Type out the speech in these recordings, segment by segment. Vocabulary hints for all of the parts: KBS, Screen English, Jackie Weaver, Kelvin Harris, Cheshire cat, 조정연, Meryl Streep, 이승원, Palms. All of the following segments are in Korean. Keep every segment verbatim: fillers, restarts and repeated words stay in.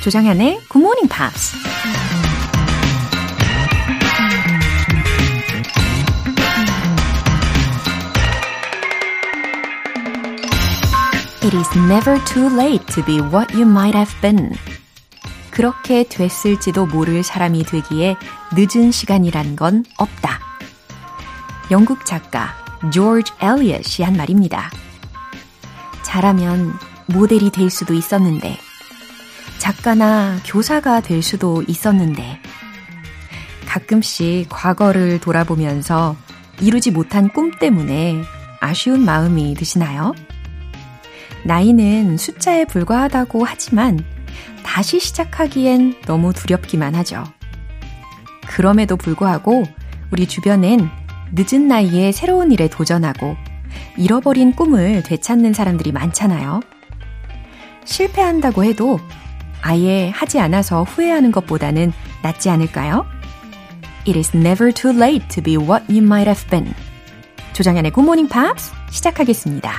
조정연의 Good Morning Pops. It is never too late to be what you might have been. 그렇게 됐을지도 모를 사람이 되기에 늦은 시간이란 건 없다. 영국 작가 조지 엘리엇이 한 말입니다. 잘하면 모델이 될 수도 있었는데, 작가나 교사가 될 수도 있었는데, 가끔씩 과거를 돌아보면서 이루지 못한 꿈 때문에 아쉬운 마음이 드시나요? 나이는 숫자에 불과하다고 하지만 다시 시작하기엔 너무 두렵기만 하죠. 그럼에도 불구하고 우리 주변엔 늦은 나이에 새로운 일에 도전하고 잃어버린 꿈을 되찾는 사람들이 많잖아요. 실패한다고 해도 아예 하지 않아서 후회하는 것보다는 낫지 않을까요? It is never too late to be what you might have been. 조정연의 Good Morning Pops 시작하겠습니다.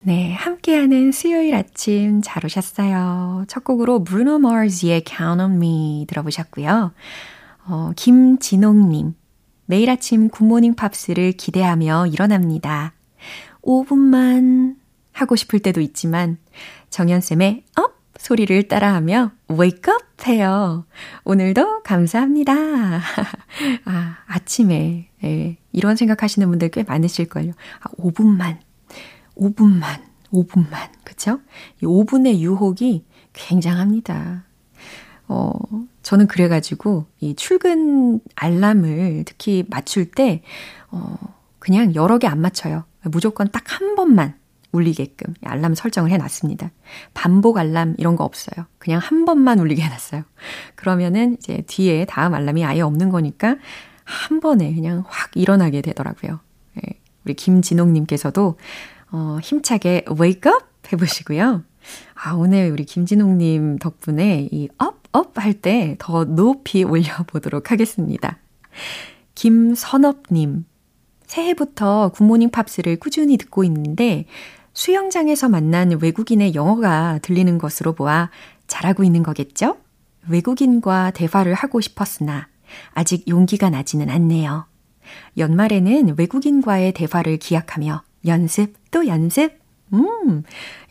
네, 함께하는 수요일 아침 잘 오셨어요. 첫 곡으로 브루노 마스의 Count on Me 들어보셨고요. 어, 김진홍님, 매일 아침 굿모닝 팝스를 기대하며 일어납니다. 오 분만 하고 싶을 때도 있지만 정연쌤의 업 소리를 따라하며 wake up 해요. 오늘도 감사합니다. 아, 아침에 네, 이런 생각하시는 분들 꽤 많으실걸요. 아, 오 분만, 오 분만, 오 분만. 그쵸? 이 오 분의 유혹이 굉장합니다. 어, 저는 그래가지고, 이 출근 알람을 특히 맞출 때, 어, 그냥 여러 개 안 맞춰요. 무조건 딱 한 번만 울리게끔 알람 설정을 해놨습니다. 반복 알람 이런 거 없어요. 그냥 한 번만 울리게 해놨어요. 그러면은 이제 뒤에 다음 알람이 아예 없는 거니까 한 번에 그냥 확 일어나게 되더라고요. 예, 우리 김진홍님께서도, 어, 힘차게 wake up 해보시고요. 아, 오늘 우리 김진홍님 덕분에 이 up 업 할 때 더 높이 올려보도록 하겠습니다. 김선업님, 새해부터 굿모닝 팝스를 꾸준히 듣고 있는데 수영장에서 만난 외국인의 영어가 들리는 것으로 보아 잘하고 있는 거겠죠? 외국인과 대화를 하고 싶었으나 아직 용기가 나지는 않네요. 연말에는 외국인과의 대화를 기약하며 연습 또 연습! 음,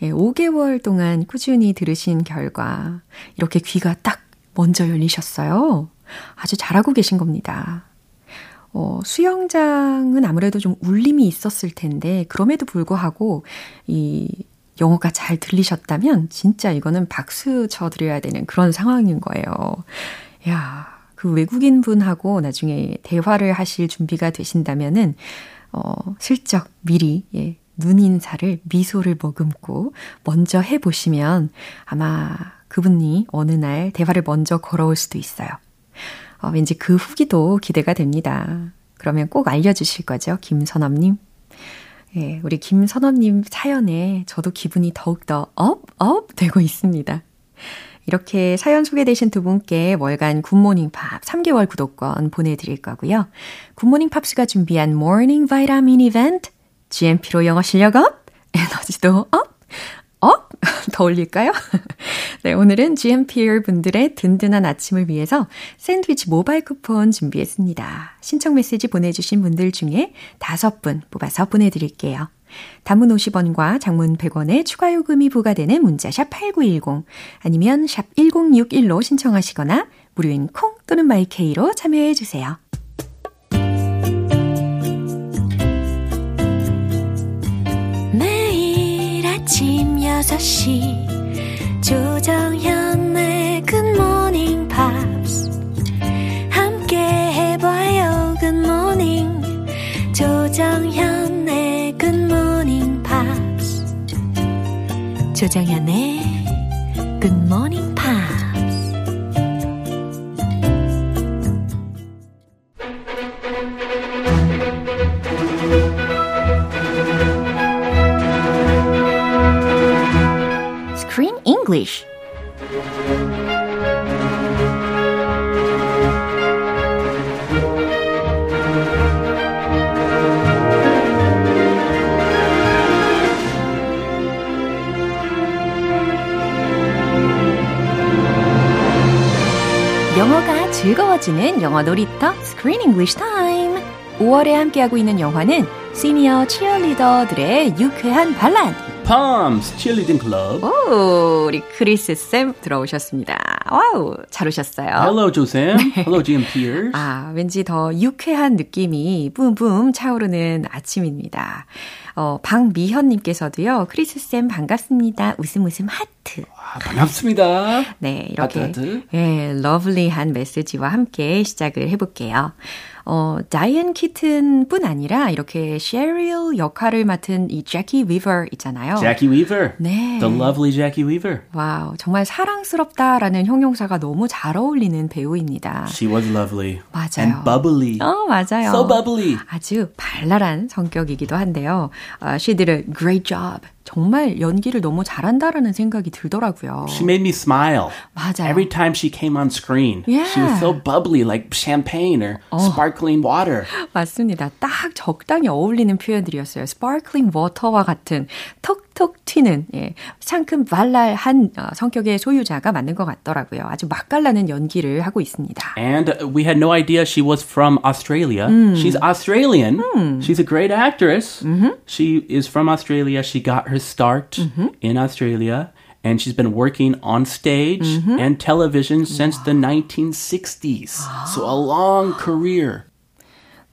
예, 오 개월 동안 꾸준히 들으신 결과 이렇게 귀가 딱 먼저 열리셨어요. 아주 잘하고 계신 겁니다. 어, 수영장은 아무래도 좀 울림이 있었을 텐데 그럼에도 불구하고 이 영어가 잘 들리셨다면 진짜 이거는 박수 쳐드려야 되는 그런 상황인 거예요. 이야, 그 외국인 분하고 나중에 대화를 하실 준비가 되신다면은 어, 슬쩍 미리 예. 눈인사를 미소를 머금고 먼저 해보시면 아마 그분이 어느 날 대화를 먼저 걸어올 수도 있어요. 어, 왠지 그 후기도 기대가 됩니다. 그러면 꼭 알려주실 거죠, 김선업님. 예, 우리 김선업님 사연에 저도 기분이 더욱더 업, 업 되고 있습니다. 이렇게 사연 소개되신 두 분께 월간 굿모닝 팝 삼 개월 구독권 보내드릴 거고요. 굿모닝 팝스가 준비한 모닝 비타민 이벤트 지엠피로 영어 실력 업, 에너지도 업, 업? 더 올릴까요? 네, 오늘은 지엠피 분들의 든든한 아침을 위해서 샌드위치 모바일 쿠폰 준비했습니다. 신청 메시지 보내주신 분들 중에 다섯 분 뽑아서 보내드릴게요. 단문 오십 원과 장문 백 원의 추가 요금이 부과되는 문자샵 팔구일공 아니면 샵 일공육일로 신청하시거나 무료인 콩 또는 마이케이로 참여해주세요. 아침 여섯 시 조정현의 Good Morning Pops 함께 해봐요. Good Morning 조정현의 Good Morning Pops 조정현의 Good Morning Pops Screen English. 즐거워지는 영어 놀이터 Screen English Time. 오월에 함께하고 있는 영화는 시니어 치어리더들의 유쾌한 반란. Palms, Cheerleading Club. 오, 우리 크리스 쌤 들어오셨습니다. 와우, 잘 오셨어요. Hello, 조 쌤. Hello, G M Pierce. 아, 왠지 더 유쾌한 느낌이 뿜뿜 차오르는 아침입니다. 어, 박미현님께서도요. 크리스 쌤 반갑습니다. 웃음 웃음 하트. 와, 반갑습니다. 네, 이렇게 하트, 하트. 예, 러블리한 메시지와 함께 시작을 해볼게요. 어, 다이앤 키튼뿐 아니라 이렇게 셰릴 역할을 맡은 이 Jackie Weaver 있잖아요. Jackie Weaver. 네. The lovely Jackie Weaver. 와우, 정말 사랑스럽다라는 형용사가 너무 잘 어울리는 배우입니다. She was lovely. 맞아요. And bubbly. 어, 맞아요. So bubbly. 아주 발랄한 성격이기도 한데요. Uh, she did a great job. 정말 연기를 너무 잘한다라는 생각이 들더라고요. She made me smile. 맞아요. Every time she came on screen, yeah. she was so bubbly like champagne or 어. sparkling water. 맞습니다. 딱 적당히 어울리는 표현들이었어요. Sparkling water와 같은 톡톡 튀는 예, 상큼 발랄한 어, 성격의 소유자가 맞는 것 같더라고요. 아주 맛깔나는 연기를 하고 있습니다. And we had no idea she was from Australia. 음. She's Australian. 음. She's a great actress. 음흠. She is from Australia. She got her start mm-hmm. in Australia, and she's been working on stage mm-hmm. and television since wow. the nineteen sixties. Wow. So a long career.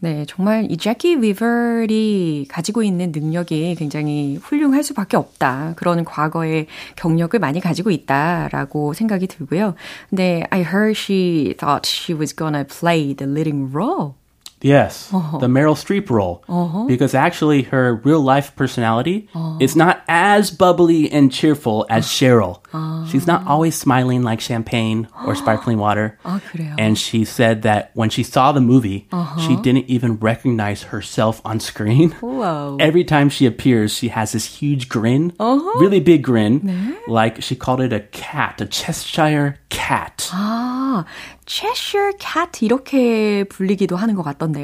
네, 정말 이 Jackie Weaver이 가지고 있는 능력이 굉장히 훌륭할 수밖에 없다. 그런 과거의 경력을 많이 가지고 있다라고 생각이 들고요. 근데 I heard she thought she was gonna play the leading role. Yes, uh-huh. the Meryl Streep role, uh-huh. because actually her real-life personality uh-huh. is not as bubbly and cheerful as Cheryl. Uh-huh. She's not always smiling like champagne or sparkling water. Uh-huh. Uh, and she said that when she saw the movie, uh-huh. she didn't even recognize herself on screen. Whoa. Every time she appears, she has this huge grin, uh-huh. really big grin, 네? like she called it a cat, a Cheshire cat. Ah, Cheshire cat 이렇게 불리기도 하는 것 같던데.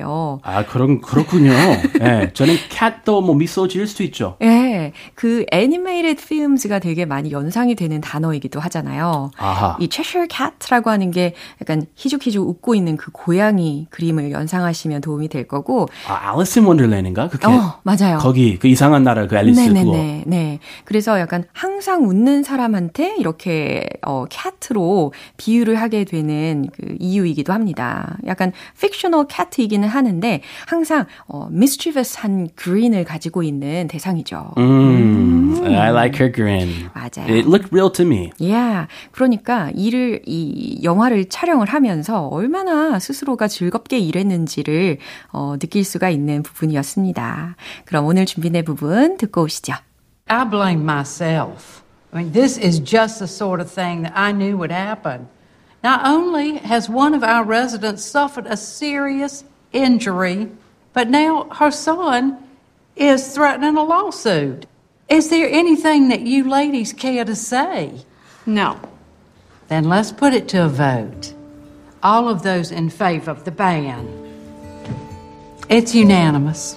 아, 그런, 그렇군요. 네, 저는 cat도 뭐 미소 지을 수 있죠. 네, 그 animated films가 되게 많이 연상이 되는 단어이기도 하잖아요. 아하. 이 Cheshire cat라고 하는 게 약간 희죽희죽 웃고 있는 그 고양이 그림을 연상하시면 도움이 될 거고. 아, Alice in Wonderland인가? 그게? 어, 맞아요. 거기, 그 이상한 나라, 그 앨리스 네네네, 그거. 네네네. 네. 그래서 약간 항상 웃는 사람한테 이렇게 어, cat로 비유를 하게 되는 그 이유이기도 합니다. 약간 fictional cat이긴 하는데 항상 어, mischievous한 grin을 가지고 있는 대상이죠. 음, 음. I like her grin. 맞아요. It looked real to me. Yeah. 그러니까 이를 이 영화를 촬영을 하면서 얼마나 스스로가 즐겁게 일했는지를 어, 느낄 수가 있는 부분이었습니다. 그럼 오늘 준비된 부분 듣고 오시죠. I blame myself. I mean, this is just the sort of thing that I knew would happen. Not only has one of our residents suffered a serious injury, but now her son is threatening a lawsuit. Is there anything that you ladies care to say? No. Then let's put it to a vote. All of those in favor of the ban. It's unanimous.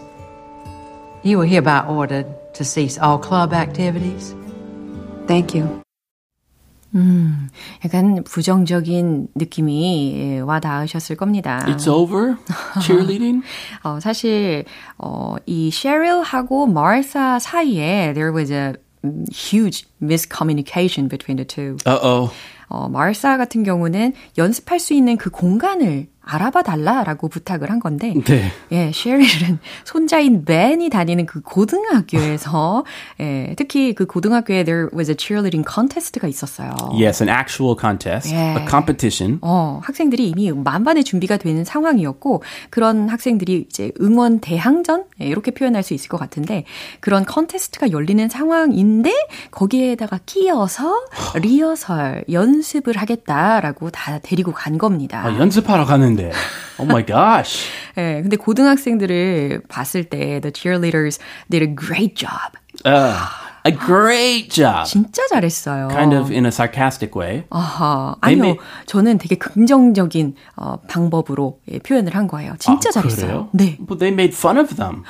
You are hereby ordered to cease all club activities. Thank you. 음, 약간 부정적인 느낌이 와 닿으셨을 겁니다. It's over? Cheerleading? 어, 사실 어, 이 셰릴하고 마르사 사이에 there was a huge miscommunication between the two. Uh-oh. 어, 마르사 같은 경우는 연습할 수 있는 그 공간을 알아봐 달라라고 부탁을 한 건데, 네. 예, 셰릴은 손자인 벤이 다니는 그 고등학교에서, 예, 특히 그 고등학교에 there was a cheerleading contest가 있었어요. Yes, an actual contest, 예. a competition. 어, 학생들이 이미 만반의 준비가 되는 상황이었고, 그런 학생들이 이제 응원 대항전 예, 이렇게 표현할 수 있을 것 같은데, 그런 컨테스트가 열리는 상황인데 거기에다가 끼어서 리허설 연습을 하겠다라고 다 데리고 간 겁니다. 아, 연습하러 가는. Oh my gosh. 네, 근데 고등학생들을 봤을 때 the cheerleaders did a great job. Uh, a great job. 진짜 잘했어요. Kind of in a sarcastic way. 아하, 아니요, may... 저는 되게 긍정적인 어, 방법으로 예, 표현을 한 거예요. 진짜 아, 잘했어요. 그래요? 네. But they made fun of them.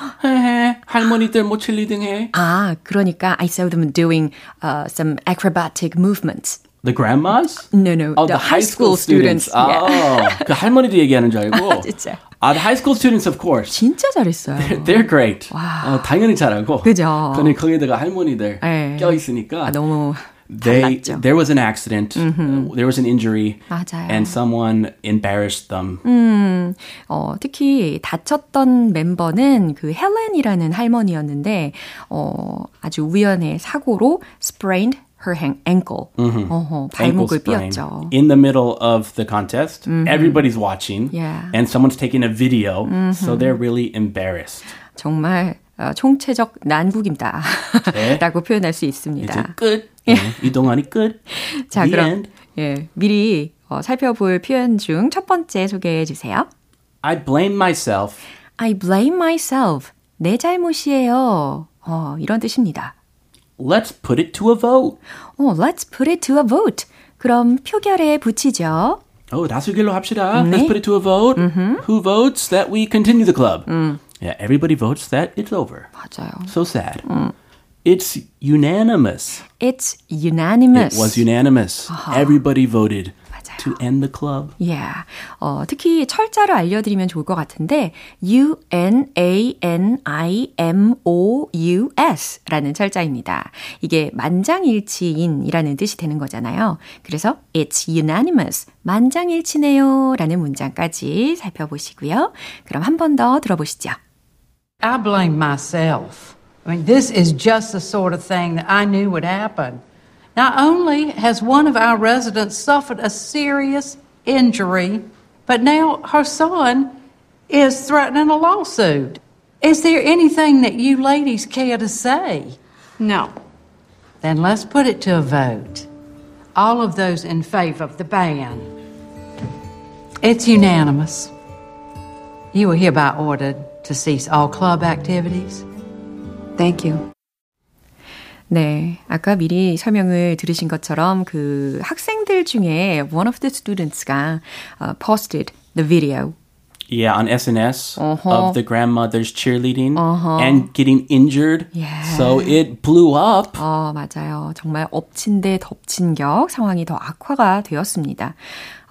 할머니들 뭐 칠리등해. 아, 그러니까 I saw them doing uh, some acrobatic movements. The grandmas? No, no. Oh, the, the high school, school students. students. Yeah. 아, 그 할머니도 얘기하는 줄 알고. 진짜. 아, the high school students, of course. 진짜 잘했어요. They're, they're great. 와. 어, 당연히 잘하고. 그죠. 근데 거기다가 할머니들 에이. 껴있으니까. 아, 너무... They, there was an accident, mm-hmm. uh, there was an injury, 맞아요. and someone embarrassed them. 음, 어, 특히 다쳤던 멤버는 그 헬렌이라는 할머니였는데 어, 아주 우연의 사고로 sprained her ankle, mm-hmm. 어허, 발목을 삐었죠. In the middle of the contest, mm-hmm. everybody's watching, yeah. and someone's taking a video, mm-hmm. so they're really embarrassed. 정말 어, 총체적 난국입니다. 네. 라고 표현할 수 있습니다. 이제 끝. 예. 이 동안이 끝. 자, The 그럼 end. 예, 미리 어, 살펴볼 표현 중 첫 번째 소개해 주세요. I blame myself. I blame myself. 내 잘못이에요. 어, 이런 뜻입니다. Let's put it to a vote. 어, let's put it to a vote. 그럼 표결에 붙이죠. 어, 다수결로 합시다. 네. Let's put it to a vote. Mm-hmm. Who votes that we continue the club? 음. Yeah, everybody votes that it's over. 맞아요. So sad. 음. It's unanimous. It's unanimous. It was unanimous. Uh-huh. Everybody voted 맞아요. to end the club. Yeah. 어, 특히 철자를 알려드리면 좋을 것 같은데 U N A N I M O U S라는 철자입니다. 이게 만장일치인이라는 뜻이 되는 거잖아요. 그래서 It's unanimous. 만장일치네요. 라는 문장까지 살펴보시고요. 그럼 한 번 더 들어보시죠. I blame myself. I mean, this is just the sort of thing that I knew would happen. Not only has one of our residents suffered a serious injury, but now her son is threatening a lawsuit. Is there anything that you ladies care to say? No. Then let's put it to a vote. All of those in favor of the ban. It's unanimous. You are hereby ordered to cease all club activities. Thank you. 네, 아까 미리 설명을 들으신 것처럼 그 학생들 중에 one of the students가 uh, posted the video. Yeah, on S N S uh-huh. of the grandmothers cheerleading uh-huh. and getting injured. Yeah. So it blew up. 어, 맞아요. 정말 엎친 데 덮친 격 상황이 더 악화가 되었습니다.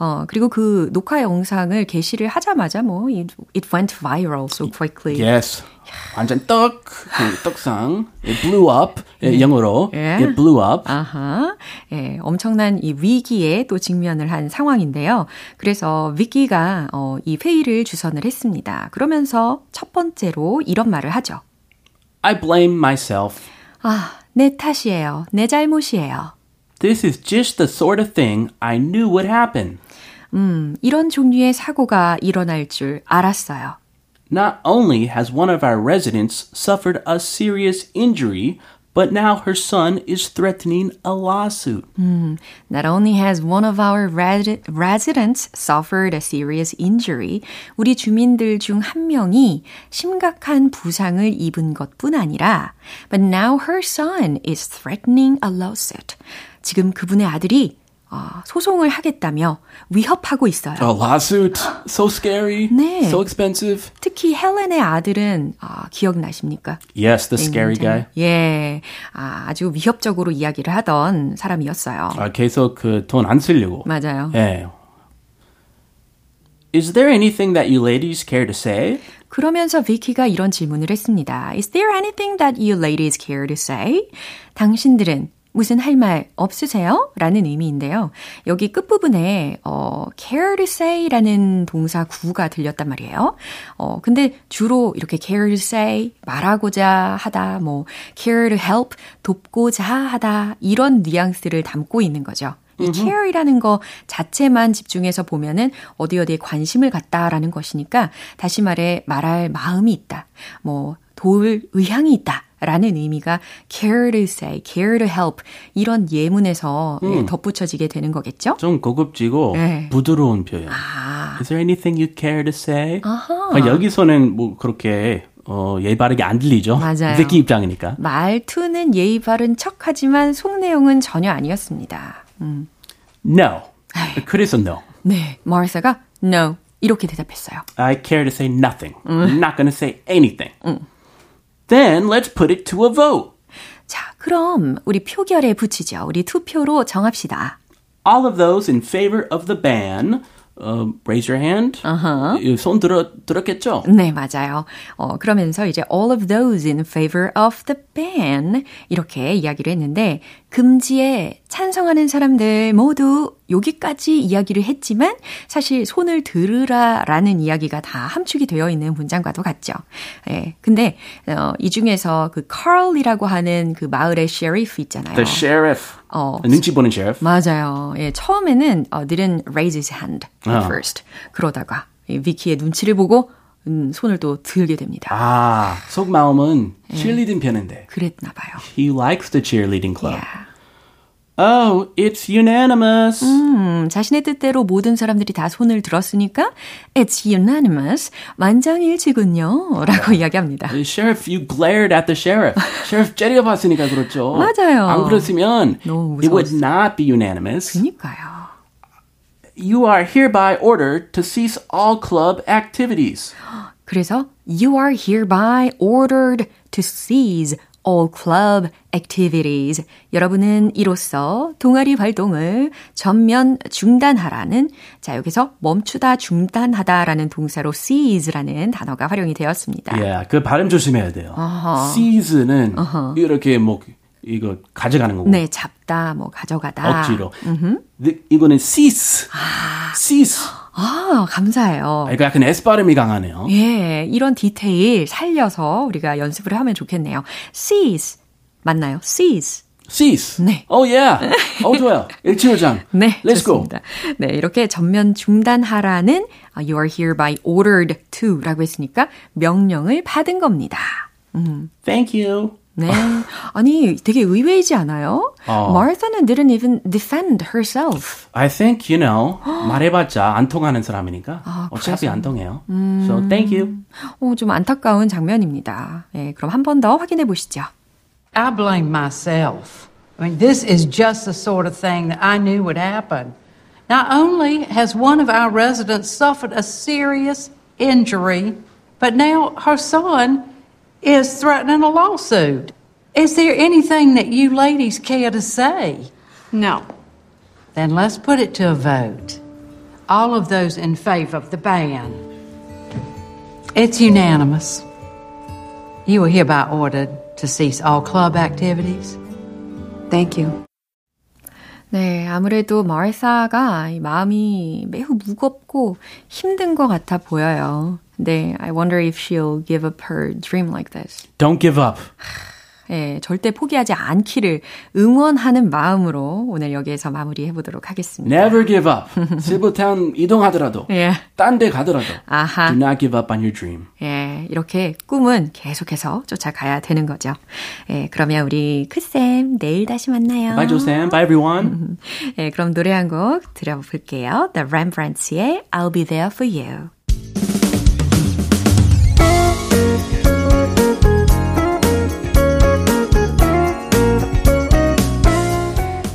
어, 그리고 그 녹화 영상을 게시를 하자마자 뭐 it, it went viral so quickly. Yes. 완전 떡, 떡상, it blew up, 예, 영어로, 예. it blew up. 아하, 예, 엄청난 이 위기에 또 직면을 한 상황인데요. 그래서 위키가 어, 이 회의를 주선을 했습니다. 그러면서 첫 번째로 이런 말을 하죠. I blame myself. 아, 내 탓이에요. 내 잘못이에요. This is just the sort of thing I knew would happen. 음, 이런 종류의 사고가 일어날 줄 알았어요. Not only has one of our residents suffered a serious injury, but now her son is threatening a lawsuit. Mm, not only has one of our resi- residents suffered a serious injury, 우리 주민들 중 한 명이 심각한 부상을 입은 것뿐 아니라, but now her son is threatening a lawsuit. 지금 그분의 아들이 소송을 하겠다며 위협하고 있어요. A lawsuit, so scary, 네. so expensive. 특히 헬렌의 아들은 아, 기억나십니까? Yes, the scary guy. 예, 아, 아주 위협적으로 이야기를 하던 사람이었어요. 아, 계속 그 돈 안 쓰려고. 맞아요. 예. Is there anything that you ladies care to say? 그러면서 비키가 이런 질문을 했습니다. Is there anything that you ladies care to say? 당신들은 무슨 할 말 없으세요? 라는 의미인데요. 여기 끝부분에 어, care to say라는 동사 구가 들렸단 말이에요. 어, 근데 주로 이렇게 care to say, 말하고자 하다, 뭐 care to help, 돕고자 하다 이런 뉘앙스를 담고 있는 거죠. 이 care이라는 거 자체만 집중해서 보면은 어디 어디에 관심을 갖다라는 것이니까 다시 말해 말할 마음이 있다, 뭐 도울 의향이 있다. 라는 의미가 care to say, care to help 이런 예문에서 음. 덧붙여지게 되는 거겠죠? 좀 고급지고 네. 부드러운 표현. 아. Is there anything you care to say? 아하. 여기서는 뭐 그렇게 어, 예의 바르게 안 들리죠? 맞아요. 새끼 입장이니까. 말투는 예의 바른 척하지만 속 내용은 전혀 아니었습니다. 음. No. 에이. 그래서 no. 네, 마르사가 no 이렇게 대답했어요. I care to say nothing. 음. I'm not going to say anything. 음. Then let's put it to a vote. 자, 그럼 우리 표결에 붙이죠. 우리 투표로 정합시다. All of those in favor of the ban. Uh, raise your hand. Uh-huh. 손 들어, 들었겠죠? 네, 맞아요. 어, 그러면서 이제 all of those in favor of the ban 이렇게 이야기를 했는데 금지에 찬성하는 사람들 모두 여기까지 이야기를 했지만 사실 손을 들으라라는 이야기가 다 함축이 되어 있는 문장과도 같죠. 예, 근데 어, 이 중에서 그 Carl이라고 하는 그 마을의 sheriff 있잖아요. The sheriff. 어, 눈치 보는 sheriff. 맞아요. 예, 처음에는 어, didn't raise his hand at 어. first. 그러다가 이 비키의 눈치를 보고 음, 손을 또 들게 됩니다. 아, 속마음은 예. cheerleading 편인데. 그랬나 봐요. He likes the cheerleading club. Yeah. Oh, it's unanimous. 음, 자신의 뜻대로 모든 사람들이 다 손을 들었으니까 It's unanimous. 만장일치군요. 라고 이야기합니다. Sheriff, you glared at the sheriff. Sheriff 째려봤으니까 그렇죠. 맞아요. 안 그랬으면 It would not be unanimous. 그니까요. You are hereby ordered to cease all club activities. 그래서 You are hereby ordered to cease all club activities. 여러분은 이로써 동아리 활동을 전면 중단하라는 자, 여기서 멈추다, 중단하다라는 동사로 seize라는 단어가 활용이 되었습니다. 예, yeah, 그 발음 조심해야 돼요. Uh-huh. seize는 uh-huh. 이렇게 뭐 이거 가져가는 거고. 네, 잡다, 뭐 가져가다. 억지로. Uh-huh. 이거는 seize. 아. seize. 아, 감사해요. 그러니까 약간 S 발음이 강하네요. 예, 이런 디테일 살려서 우리가 연습을 하면 좋겠네요. seize 맞나요? seize. seize. 네. Oh yeah. 어 좋아요. 일치월장. 네. Let's 좋습니다. go. 네, 이렇게 전면 중단하라는 You are hereby ordered to라고 했으니까 명령을 받은 겁니다. 음. Thank you. 네. 아니, 되게 의외이지 않아요? 어. Martha는 didn't even defend herself. I think, you know, 말해봤자 안 통하는 사람이니까 아, 어차피 안 통해요. 음. So, thank you. 어, 좀 안타까운 장면입니다. 네, 그럼 한 번 더 확인해 보시죠. I blame myself. I mean, this is just the sort of thing that I knew would happen. Not only has one of our residents suffered a serious injury, but now her son is threatening a lawsuit. Is there anything that you ladies care to say? No. Then let's put it to a vote. All of those in favor of the ban. It's unanimous. You are hereby ordered to cease all club activities. Thank you. 네, 아무래도 마르사가 마음이 매우 무겁고 힘든 것 같아 보여요. 네, I wonder if she'll give up her dream like this. Don't give up. 네, 절대 포기하지 않기를 응원하는 마음으로 오늘 여기에서 마무리해 보도록 하겠습니다. Never give up. 실버타운 이동하더라도, yeah. 딴 데 가더라도, 아하. do not give up on your dream. 예, 이렇게 꿈은 계속해서 쫓아가야 되는 거죠. 예, 그러면 우리 크쌤 내일 다시 만나요. Bye, 조쌤. Bye, everyone. 예, 그럼 노래 한 곡 들어볼게요. The Rembrandts의 I'll Be There For You.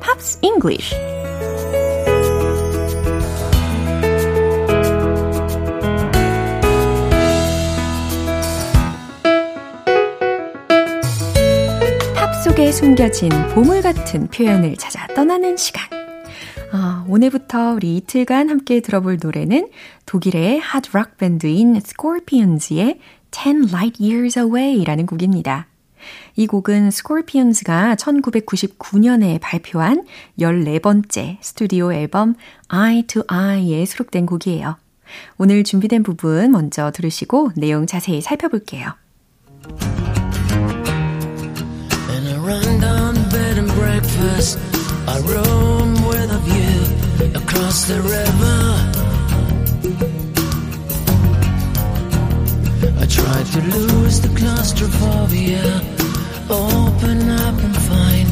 Palms English. 팝 속에 숨겨진 보물 같은 표현을 찾아 떠나는 시간. 아, 오늘부터 우리 이틀간 함께 들어볼 노래는 독일의 핫록 밴드인 Scorpions의 ten light years away라는 곡입니다. 이 곡은 스콜피언스가 천구백구십구 년에 발표한 열네 번째 스튜디오 앨범 Eye to Eye에 수록된 곡이에요. 오늘 준비된 부분 먼저 들으시고 내용 자세히 살펴볼게요. And I run down bed and breakfast I roam with a view across the river I tried to lose the claustrophobia Open up and find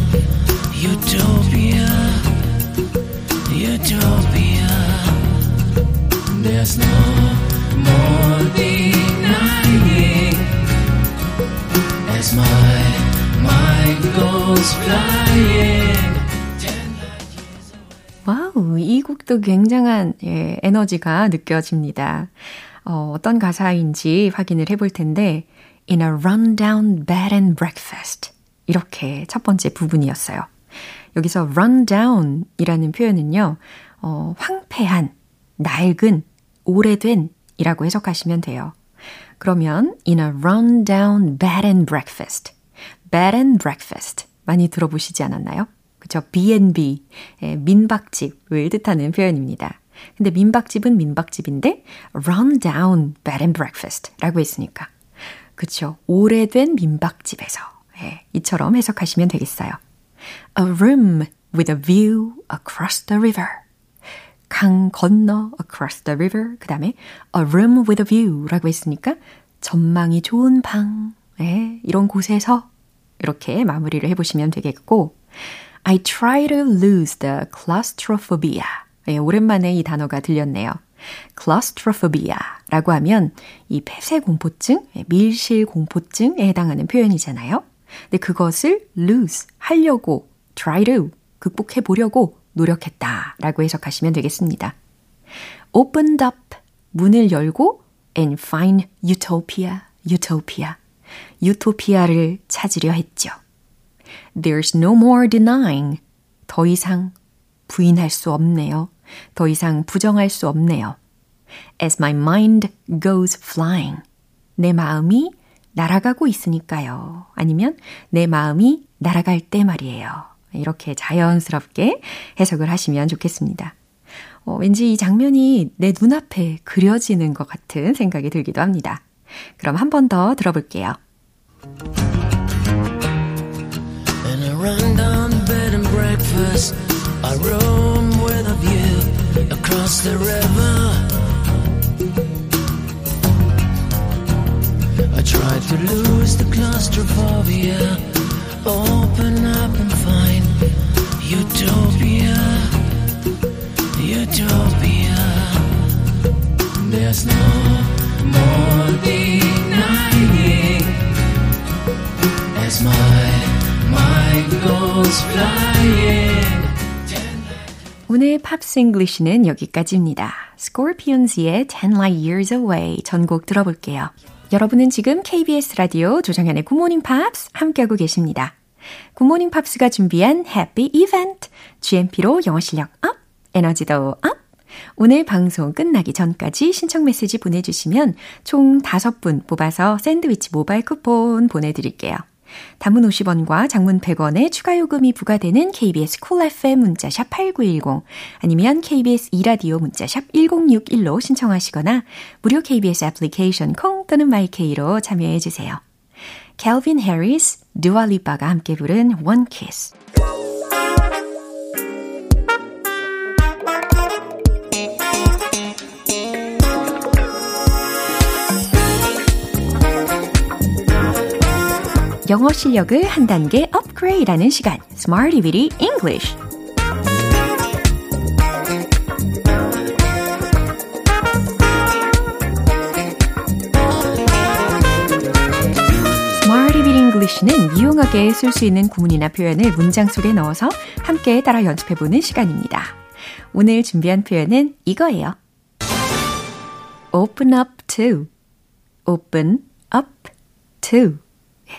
utopia utopia. There's no more denying. As my mind goes flying. 와우, 이 곡도 굉장한 예, 에너지가 느껴집니다. 어, 어떤 가사인지 확인을 해볼 텐데 In a rundown bed and breakfast 이렇게 첫 번째 부분이었어요. 여기서 rundown이라는 표현은요. 어, 황폐한, 낡은, 오래된 이라고 해석하시면 돼요. 그러면 In a rundown bed and breakfast bed and breakfast 많이 들어보시지 않았나요? 그렇죠? 비 앤 비, 예, 민박집을 뜻하는 표현입니다. 근데 민박집은 민박집인데 rundown bed and breakfast라고 했으니까 그렇죠? 오래된 민박집에서 예, 이처럼 해석하시면 되겠어요. A room with a view across the river. 강 건너 across the river. 그 다음에 a room with a view라고 했으니까 전망이 좋은 방, 예, 이런 곳에서 이렇게 마무리를 해보시면 되겠고 I try to lose the claustrophobia. 예, 오랜만에 이 단어가 들렸네요. claustrophobia라고 하면 이 폐쇄공포증, 밀실공포증에 해당하는 표현이잖아요. 근데 그것을 lose, 하려고, try to, 극복해보려고 노력했다라고 해석하시면 되겠습니다. opened up, 문을 열고 and find utopia, utopia, utopia를 찾으려 했죠. There's no more denying, 더 이상 부인할 수 없네요. 더 이상 부정할 수 없네요. As my mind goes flying, 내 마음이 날아가고 있으니까요. 아니면 내 마음이 날아갈 때 말이에요. 이렇게 자연스럽게 해석을 하시면 좋겠습니다. 어, 왠지 이 장면이 내 눈앞에 그려지는 것 같은 생각이 들기도 합니다. 그럼 한 번 더 들어볼게요. In a rundown bed and breakfast I roam with a view across the river I tried to lose the claustrophobia Open up and find utopia Utopia There's no more denying As my mind goes flying 오늘 팝스 잉글리시는 여기까지입니다. Scorpions의 ten Light Years Away 전곡 들어볼게요. 여러분은 지금 케이비에스 라디오 조정연의 굿모닝 팝스 함께하고 계십니다. 굿모닝 팝스가 준비한 해피 이벤트 지엠피로 영어 실력 업, 에너지도 업! 오늘 방송 끝나기 전까지 신청 메시지 보내주시면 총 다섯 분 뽑아서 샌드위치 모바일 쿠폰 보내드릴게요. 단문 오십 원과 장문 백 원의 추가 요금이 부과되는 케이비에스 쿨 에프엠 문자샵 팔구일공 아니면 케이비에스 이라디오 문자샵 일공육일로 신청하시거나 무료 케이비에스 애플리케이션 콩 또는 마이케이로 참여해 주세요. Kelvin Harris, 두아리파가 함께 부른 One Kiss. 영어 실력을 한 단계 업그레이드하는 시간, Smart 이비디 English. Smart 이비디 English는 유용하게 쓸 수 있는 구문이나 표현을 문장 속에 넣어서 함께 따라 연습해보는 시간입니다. 오늘 준비한 표현은 이거예요. Open up to, open up to.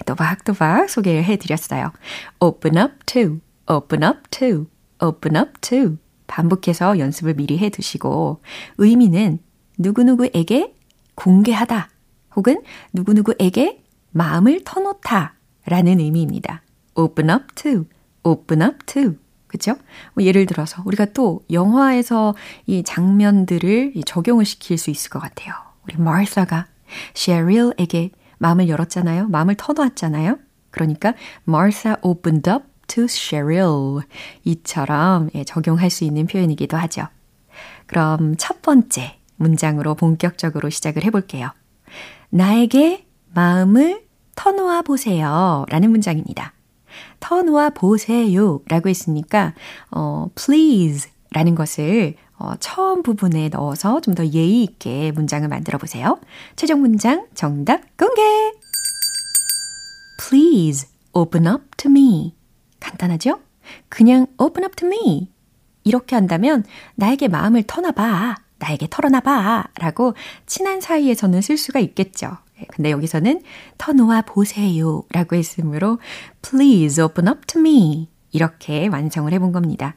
또박또박 소개를 해드렸어요. Open up to, open up to, open up to 반복해서 연습을 미리 해두시고 의미는 누구누구에게 공개하다 혹은 누구누구에게 마음을 터놓다 라는 의미입니다. Open up to, open up to 그렇죠? 예를 들어서 우리가 또 영화에서 이 장면들을 적용을 시킬 수 있을 것 같아요. 우리 마르사가 셰릴에게 마음을 열었잖아요. 마음을 터놓았잖아요. 그러니까 Martha opened up to Cheryl. 이처럼 적용할 수 있는 표현이기도 하죠. 그럼 첫 번째 문장으로 본격적으로 시작을 해볼게요. 나에게 마음을 터놓아 보세요. 라는 문장입니다. 터놓아 보세요. 라고 했으니까 어, please 라는 것을 어, 처음 부분에 넣어서 좀 더 예의 있게 문장을 만들어 보세요. 최종 문장 정답 공개! Please open up to me. 간단하죠? 그냥 open up to me. 이렇게 한다면 나에게 마음을 터나봐, 나에게 털어놔봐 라고 친한 사이에서는 쓸 수가 있겠죠. 근데 여기서는 터놓아 보세요 라고 했으므로 Please open up to me. 이렇게 완성을 해본 겁니다.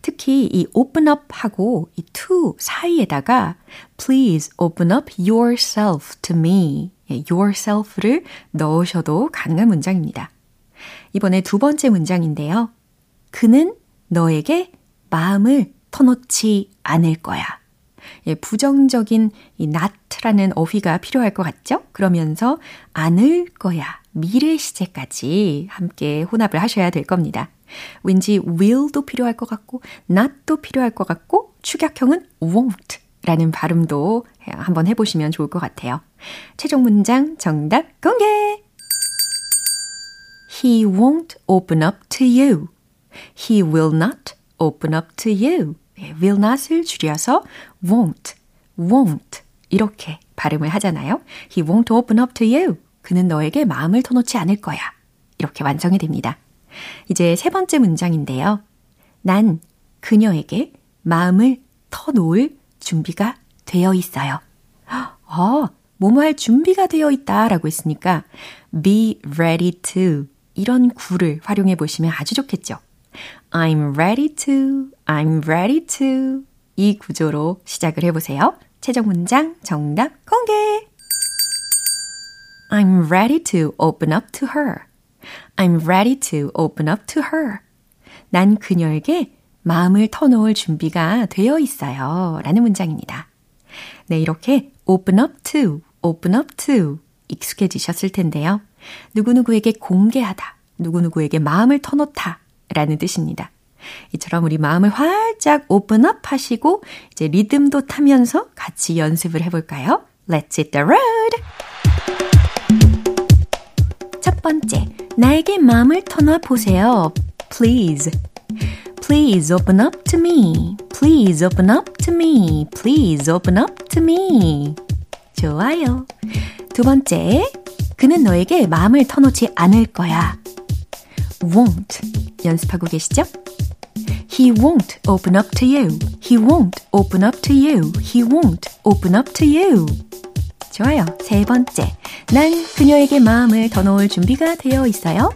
특히 이 open up 하고 이 to 사이에다가 Please open up yourself to me. yourself를 넣으셔도 가능한 문장입니다. 이번에 두 번째 문장인데요. 그는 너에게 마음을 터놓지 않을 거야. 예, 부정적인 이 not라는 어휘가 필요할 것 같죠? 그러면서 않을 거야, 미래 시제까지 함께 혼합을 하셔야 될 겁니다. 왠지 will도 필요할 것 같고 not도 필요할 것 같고 축약형은 won't라는 발음도 한번 해보시면 좋을 것 같아요. 최종 문장 정답 공개! He won't open up to you. He will not open up to you. will not을 줄여서 won't, won't 이렇게 발음을 하잖아요. He won't open up to you. 그는 너에게 마음을 터놓지 않을 거야. 이렇게 완성이 됩니다. 이제 세 번째 문장인데요. 난 그녀에게 마음을 터놓을 준비가 되어 있어요. 어, 뭐뭐 할 준비가 되어 있다라고 했으니까 be ready to 이런 구를 활용해 보시면 아주 좋겠죠. I'm ready to, I'm ready to 이 구조로 시작을 해보세요. 최종 문장 정답 공개! I'm ready to open up to her. I'm ready to open up to her. 난 그녀에게 마음을 터놓을 준비가 되어 있어요. 라는 문장입니다. 네, 이렇게 open up to, open up to 익숙해지셨을 텐데요. 누구누구에게 공개하다, 누구누구에게 마음을 터놓다 라는 뜻입니다. 이처럼 우리 마음을 활짝 오픈업 하시고 이제 리듬도 타면서 같이 연습을 해볼까요? Let's hit the road! 첫 번째, 나에게 마음을 터놔 보세요. Please. Please open up to me. Please open up to me. Please open up to me. 좋아요. 두 번째, 그는 너에게 마음을 터놓지 않을 거야. won't 연습하고 계시죠? He won't open up to you. He won't open up to you. He won't open up to you. 좋아요. 세 번째. 난 그녀에게 마음을 더 놓을 준비가 되어 있어요.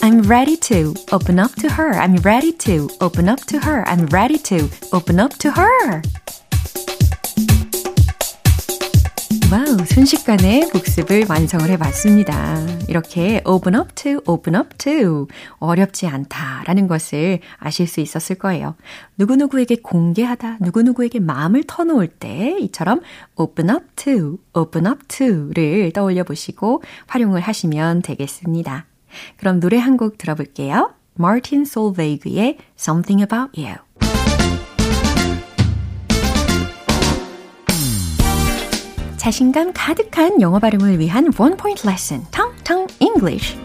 I'm ready to open up to her. I'm ready to open up to her. I'm ready to open up to her. 와우, 순식간에 복습을 완성을 해봤습니다. 이렇게 open up to, open up to 어렵지 않다라는 것을 아실 수 있었을 거예요. 누구누구에게 공개하다, 누구누구에게 마음을 터놓을 때 이처럼 open up to, open up to를 떠올려 보시고 활용을 하시면 되겠습니다. 그럼 노래 한 곡 들어볼게요. 마틴 솔베이그의 Something About You. 자신감 가득한 영어 발음을 위한 One Point Lesson, Tong Tong English.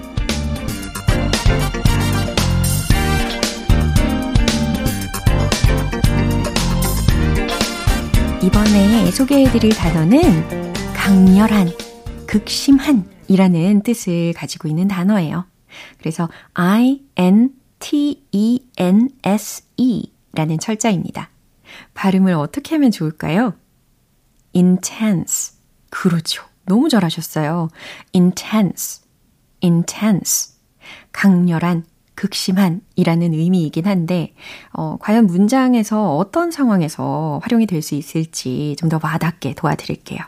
이번에 소개해드릴 단어는 강렬한, 극심한 이라는 뜻을 가지고 있는 단어예요. 그래서 아이 엔 티 이 엔 에스 이 라는 철자입니다. 발음을 어떻게 하면 좋을까요? intense. 그렇죠. 너무 잘하셨어요. intense, intense. 강렬한, 극심한 이라는 의미이긴 한데 어, 과연 문장에서 어떤 상황에서 활용이 될 수 있을지 좀 더 와닿게 도와드릴게요.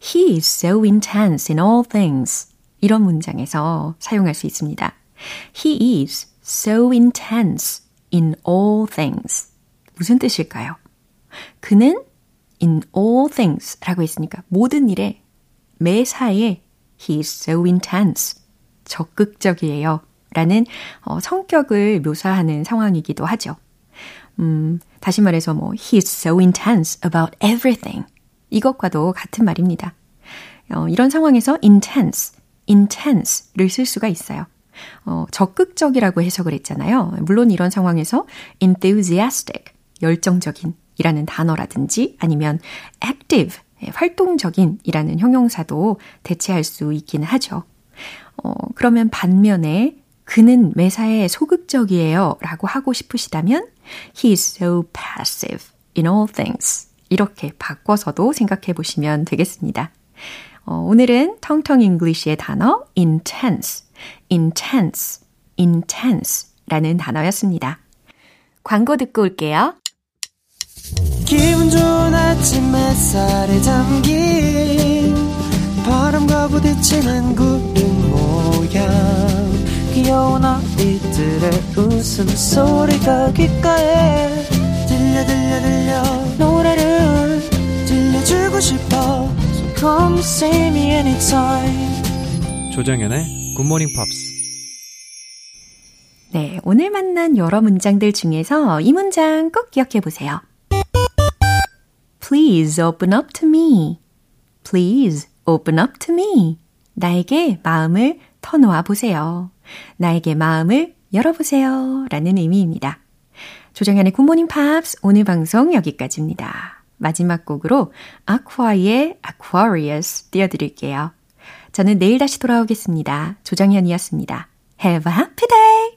He is so intense in all things. 이런 문장에서 사용할 수 있습니다. He is so intense in all things. 무슨 뜻일까요? 그는 in all things 라고 했으니까 모든 일에, 매사에 he is so intense, 적극적이에요 라는 어, 성격을 묘사하는 상황이기도 하죠. 음, 다시 말해서 뭐 he is so intense about everything 이것과도 같은 말입니다. 어, 이런 상황에서 intense, intense를 쓸 수가 있어요. 어, 적극적이라고 해석을 했잖아요. 물론 이런 상황에서 enthusiastic, 열정적인 이라는 단어라든지 아니면 active, 활동적인 이라는 형용사도 대체할 수 있기는 하죠. 어, 그러면 반면에 그는 매사에 소극적이에요 라고 하고 싶으시다면 He is so passive in all things. 이렇게 바꿔서도 생각해 보시면 되겠습니다. 어, 오늘은 텅텅 잉글리시의 단어 intense, intense, intense 라는 단어였습니다. 광고 듣고 올게요. 기분 좋은 아침 햇살에 담긴 바람과 부딪히는 구름 모양 귀여운 아이들의 웃음소리가 귓가에 들려 들려 들려 노래를 들려주고 싶어 So come see me anytime 조정연의 굿모닝 팝스. 네, 오늘 만난 여러 문장들 중에서 이 문장 꼭 기억해 보세요. Please open up to me. Please open up to me. 나에게 마음을 터놓아 보세요. 나에게 마음을 열어보세요. 라는 의미입니다. 조정연의 굿모닝 팝스 오늘 방송 여기까지입니다. 마지막 곡으로 아쿠아의 Aquarius 띄워드릴게요. 저는 내일 다시 돌아오겠습니다. 조정연이었습니다. Have a happy day!